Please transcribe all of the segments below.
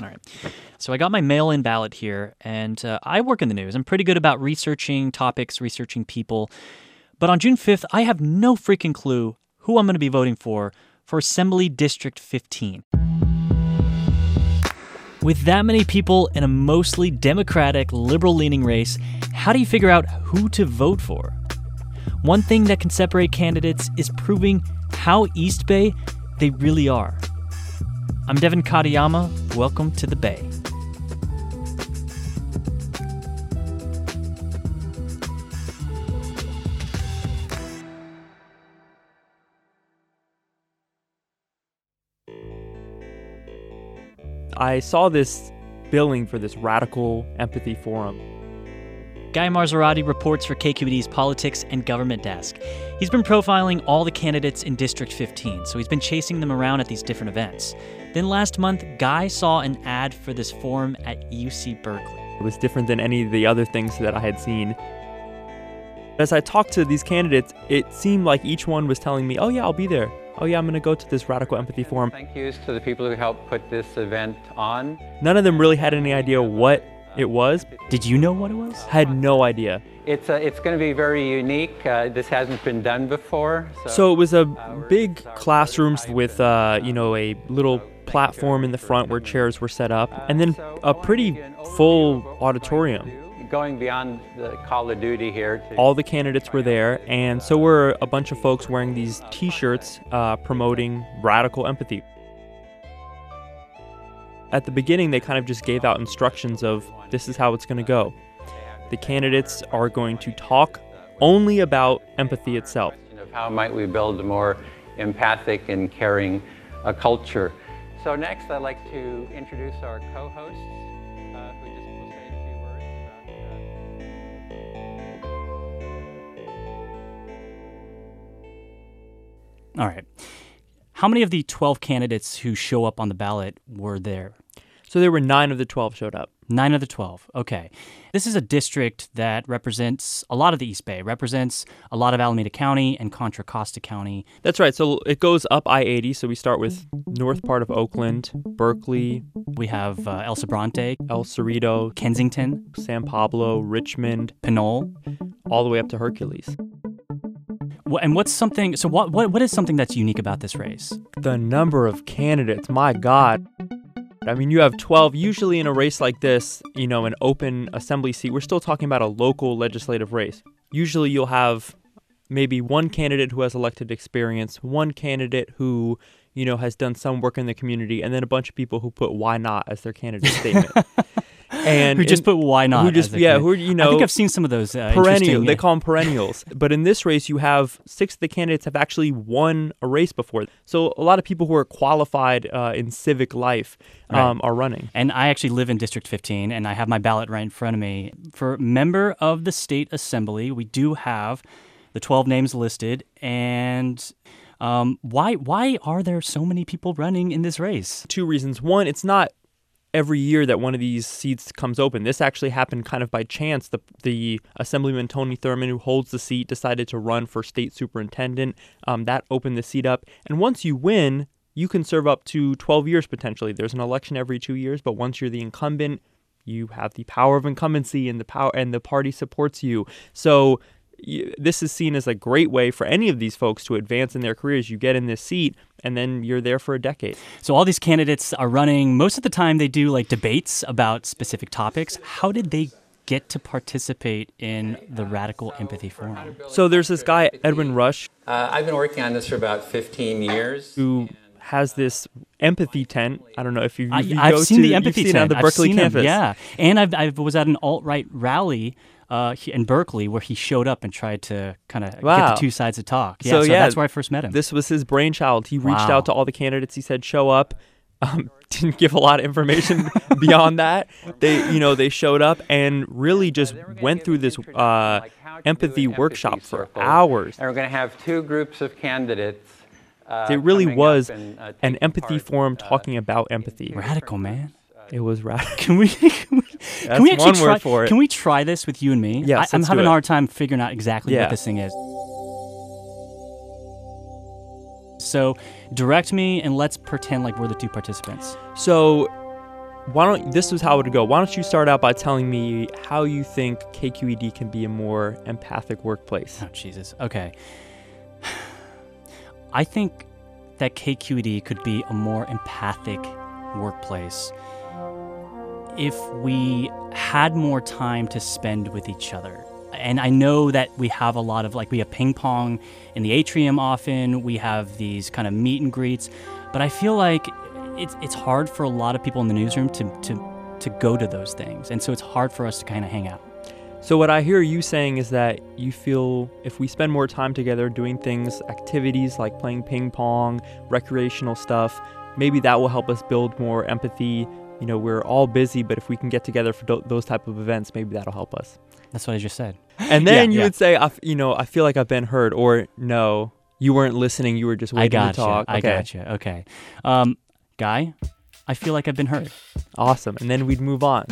All right. So I got my mail-in ballot here, and I work in the news. I'm pretty good about researching topics, researching people. But on June 5th, I have no freaking clue who I'm going to be voting for Assembly District 15. With that many people in a mostly Democratic, liberal-leaning race, how do you figure out who to vote for? One thing that can separate candidates is proving how East Bay they really are. I'm Devin Katayama. Welcome to the Bay. I saw this billing for this Radical Empathy Forum. Guy Marzorati reports for KQED's Politics and Government Desk. He's been profiling all the candidates in District 15, so he's been chasing them around at these different events. Then last month, Guy saw an ad for this forum at UC Berkeley. It was different than any of the other things that I had seen. As I talked to these candidates, it seemed like each one was telling me, oh yeah, I'll be there. Oh yeah, I'm going to go to this Radical Empathy Forum. Thank yous to the people who helped put this event on. None of them really had any idea what it was. Did you know what it was? I had no idea. It's going to be very unique. This hasn't been done before. So it was a big classrooms with, a little platform in the front where chairs were set up, and then a pretty full auditorium. Going beyond the call of duty here. All the candidates were there, and so were a bunch of folks wearing these T-shirts promoting Radical Empathy. At the beginning, they kind of just gave out instructions of this is how it's going to go. The candidates are going to talk only about empathy itself. How might we build a more empathic and caring culture? So next, I'd like to introduce our co-hosts, who just will say a few words about that. All right. How many of the 12 candidates who show up on the ballot were there? So there were 9 of the 12 showed up. 9 of the 12, okay. This is a district that represents a lot of the East Bay, represents a lot of Alameda County and Contra Costa County. That's right, so it goes up I-80, so we start with north part of Oakland, Berkeley. We have El Sobrante, El Cerrito, Kensington, San Pablo, Richmond, Pinole, all the way up to Hercules. And what's something? So what is something that's unique about this race? The number of candidates, my God. I mean, you have 12. Usually in a race like this, an open assembly seat, we're still talking about a local legislative race. Usually you'll have maybe one candidate who has elected experience, one candidate who, has done some work in the community, and then a bunch of people who put why not as their candidate statement. And who just put why not? Who just I think I've seen some of those perennial. They call them perennials. But in this race, you have 6 of the candidates have actually won a race before. So a lot of people who are qualified in civic life are running. And I actually live in District 15, and I have my ballot right in front of me. For member of the State Assembly, we do have the 12 names listed, and. Why are there so many people running in this race? 2 reasons. One, it's not every year that one of these seats comes open. This actually happened kind of by chance. The Assemblyman Tony Thurman, who holds the seat, decided to run for state superintendent. That opened the seat up. And once you win, you can serve up to 12 years potentially. There's an election every 2 years, but once you're the incumbent, you have the power of incumbency and the party supports you. So this is seen as a great way for any of these folks to advance in their careers. You get in this seat, and then you're there for a decade. So all these candidates are running. Most of the time, they do debates about specific topics. How did they get to participate in the Radical Empathy Forum. So there's this guy, Edwin Rush. I've been working on this for about 15 years. Who has this empathy tent. I don't know if you've seen the empathy tent. You've seen it on the Berkeley campus. Yeah, and I was at an alt-right rally in Berkeley where he showed up and tried to kind of get the two sides to talk. Yeah, so that's where I first met him. This was his brainchild. He reached out to all the candidates. He said, show up. Didn't give a lot of information beyond that. They showed up and really just went through this empathy workshop for hours. And we're going to have two groups of candidates. It really was an empathy forum talking about empathy. Radical, man. It was radical. Can we actually try for it? Can we try this with you and me? Yes, I'm having a hard time figuring out exactly what this thing is. So direct me and let's pretend like we're the two participants. So this is how it would go. Why don't you start out by telling me how you think KQED can be a more empathic workplace? Oh, Jesus. Okay. I think that KQED could be a more empathic workplace if we had more time to spend with each other. And I know that we have a lot of, we have ping pong in the atrium often. We have these kind of meet and greets. But I feel like it's hard for a lot of people in the newsroom to go to those things. And so it's hard for us to kind of hang out. So what I hear you saying is that you feel if we spend more time together doing things, activities like playing ping pong, recreational stuff, maybe that will help us build more empathy. We're all busy, but if we can get together for those type of events, maybe that'll help us. That's what I just said. And then you would say, I feel like I've been heard, or no, you weren't listening. You were just waiting to talk. I gotcha. Okay. Guy, I feel like I've been heard. Awesome. And then we'd move on.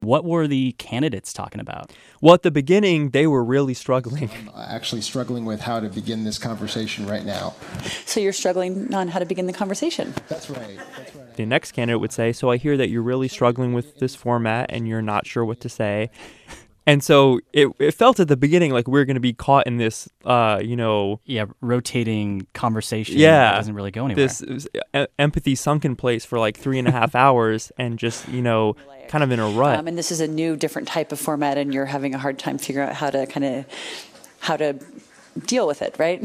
What were the candidates talking about? Well, at the beginning, they were really struggling. I'm actually struggling with how to begin this conversation right now. So you're struggling on how to begin the conversation. That's right. The next candidate would say, so I hear that you're really struggling with this format and you're not sure what to say. And so it felt at the beginning like we were going to be caught in this, rotating conversation that doesn't really go anywhere. This empathy sunk in place for 3.5 hours and just, kind of in a rut. And this is a new, different type of format, and you're having a hard time figuring out how to deal with it, right?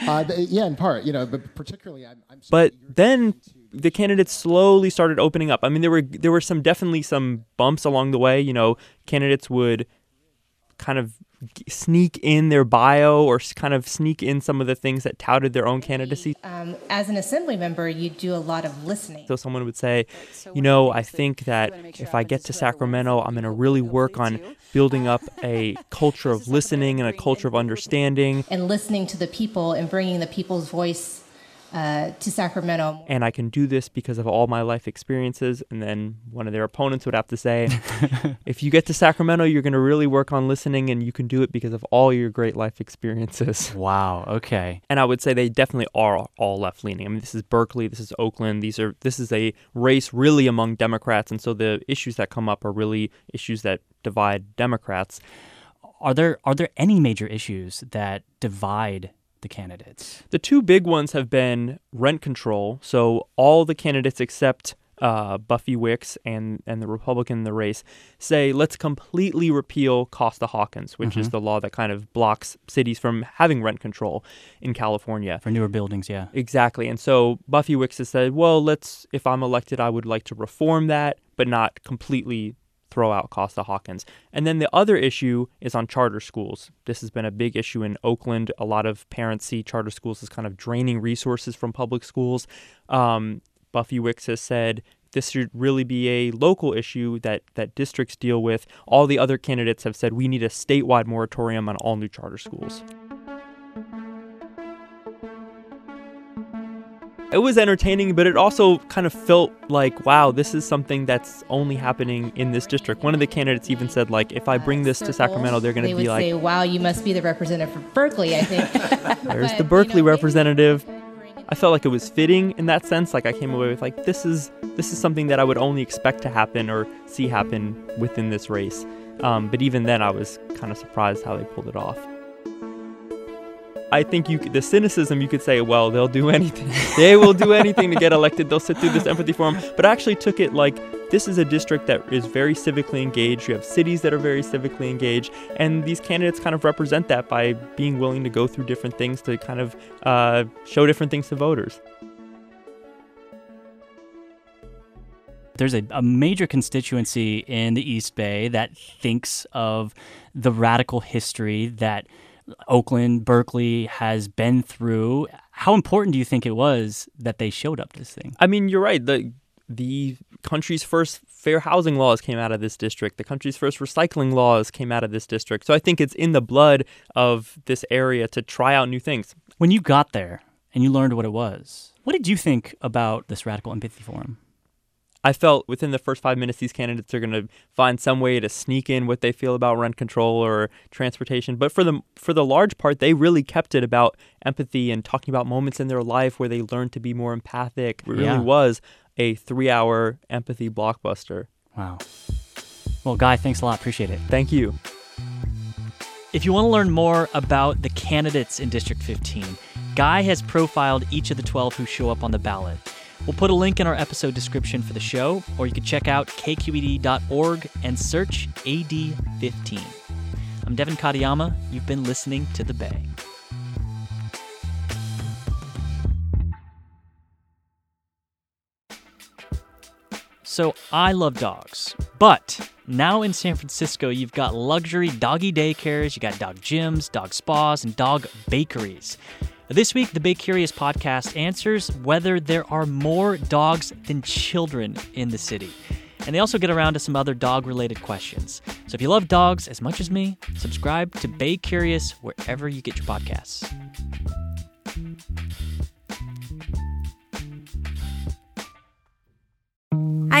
In part, but particularly I'm but then the candidates slowly started opening up. I mean, there were some bumps along the way. Candidates would kind of sneak in their bio or kind of sneak in some of the things that touted their own candidacy. As an assembly member, you do a lot of listening. So someone would say, I think that if I get to Sacramento, I'm going to really work on building up a culture of listening and a culture of understanding. And listening to the people and bringing the people's voice to Sacramento. And I can do this because of all my life experiences. And then one of their opponents would have to say, if you get to Sacramento, you're going to really work on listening and you can do it because of all your great life experiences. Wow. Okay. And I would say they definitely are all left leaning. I mean, this is Berkeley, this is Oakland. This is a race really among Democrats. And so the issues that come up are really issues that divide Democrats. Are there any major issues that divide the candidates? The two big ones have been rent control. So all the candidates except Buffy Wicks and the Republican in the race say, let's completely repeal Costa Hawkins, which is the law that kind of blocks cities from having rent control in California. For newer buildings, yeah. Exactly. And so Buffy Wicks has said, well, if I'm elected, I would like to reform that, but not completely throw out Costa Hawkins. And then the other issue is on charter schools. This has been a big issue in Oakland. A lot of parents see charter schools as kind of draining resources from public schools. Buffy Wicks has said this should really be a local issue that districts deal with. All the other candidates have said we need a statewide moratorium on all new charter schools. It was entertaining, but it also kind of felt like, wow, this is something that's only happening in this district. One of the candidates even said, if I bring this to Sacramento, they're going to be like... They would say, wow, you must be the representative for Berkeley, I think. There's the Berkeley representative. I felt like it was fitting in that sense. I came away with, this is something that I would only expect to happen or see happen within this race. But even then, I was kind of surprised how they pulled it off. I think the cynicism, you could say, well, they'll do anything. They will do anything to get elected. They'll sit through this empathy forum. But I actually took it like, this is a district that is very civically engaged. You have cities that are very civically engaged. And these candidates kind of represent that by being willing to go through different things to kind of show different things to voters. There's a major constituency in the East Bay that thinks of the radical history that Oakland, Berkeley has been through. How important do you think it was that they showed up to this thing? I mean, you're right. The country's first fair housing laws came out of this district. The country's first recycling laws came out of this district. So I think it's in the blood of this area to try out new things. When you got there and you learned what it was, what did you think about this Radical Empathy Forum? I felt within the first 5 minutes, these candidates are going to find some way to sneak in what they feel about rent control or transportation. But for the large part, they really kept it about empathy and talking about moments in their life where they learned to be more empathic. It really was a 3-hour empathy blockbuster. Wow. Well, Guy, thanks a lot. Appreciate it. Thank you. If you want to learn more about the candidates in District 15, Guy has profiled each of the 12 who show up on the ballot. We'll put a link in our episode description for the show, or you can check out kqed.org and search AD15. I'm Devin Katayama. You've been listening to The Bay. So I love dogs, but now in San Francisco, you've got luxury doggy daycares, you got dog gyms, dog spas, and dog bakeries. This week, the Bay Curious podcast answers whether there are more dogs than children in the city. And they also get around to some other dog-related questions. So if you love dogs as much as me, subscribe to Bay Curious wherever you get your podcasts. Hi,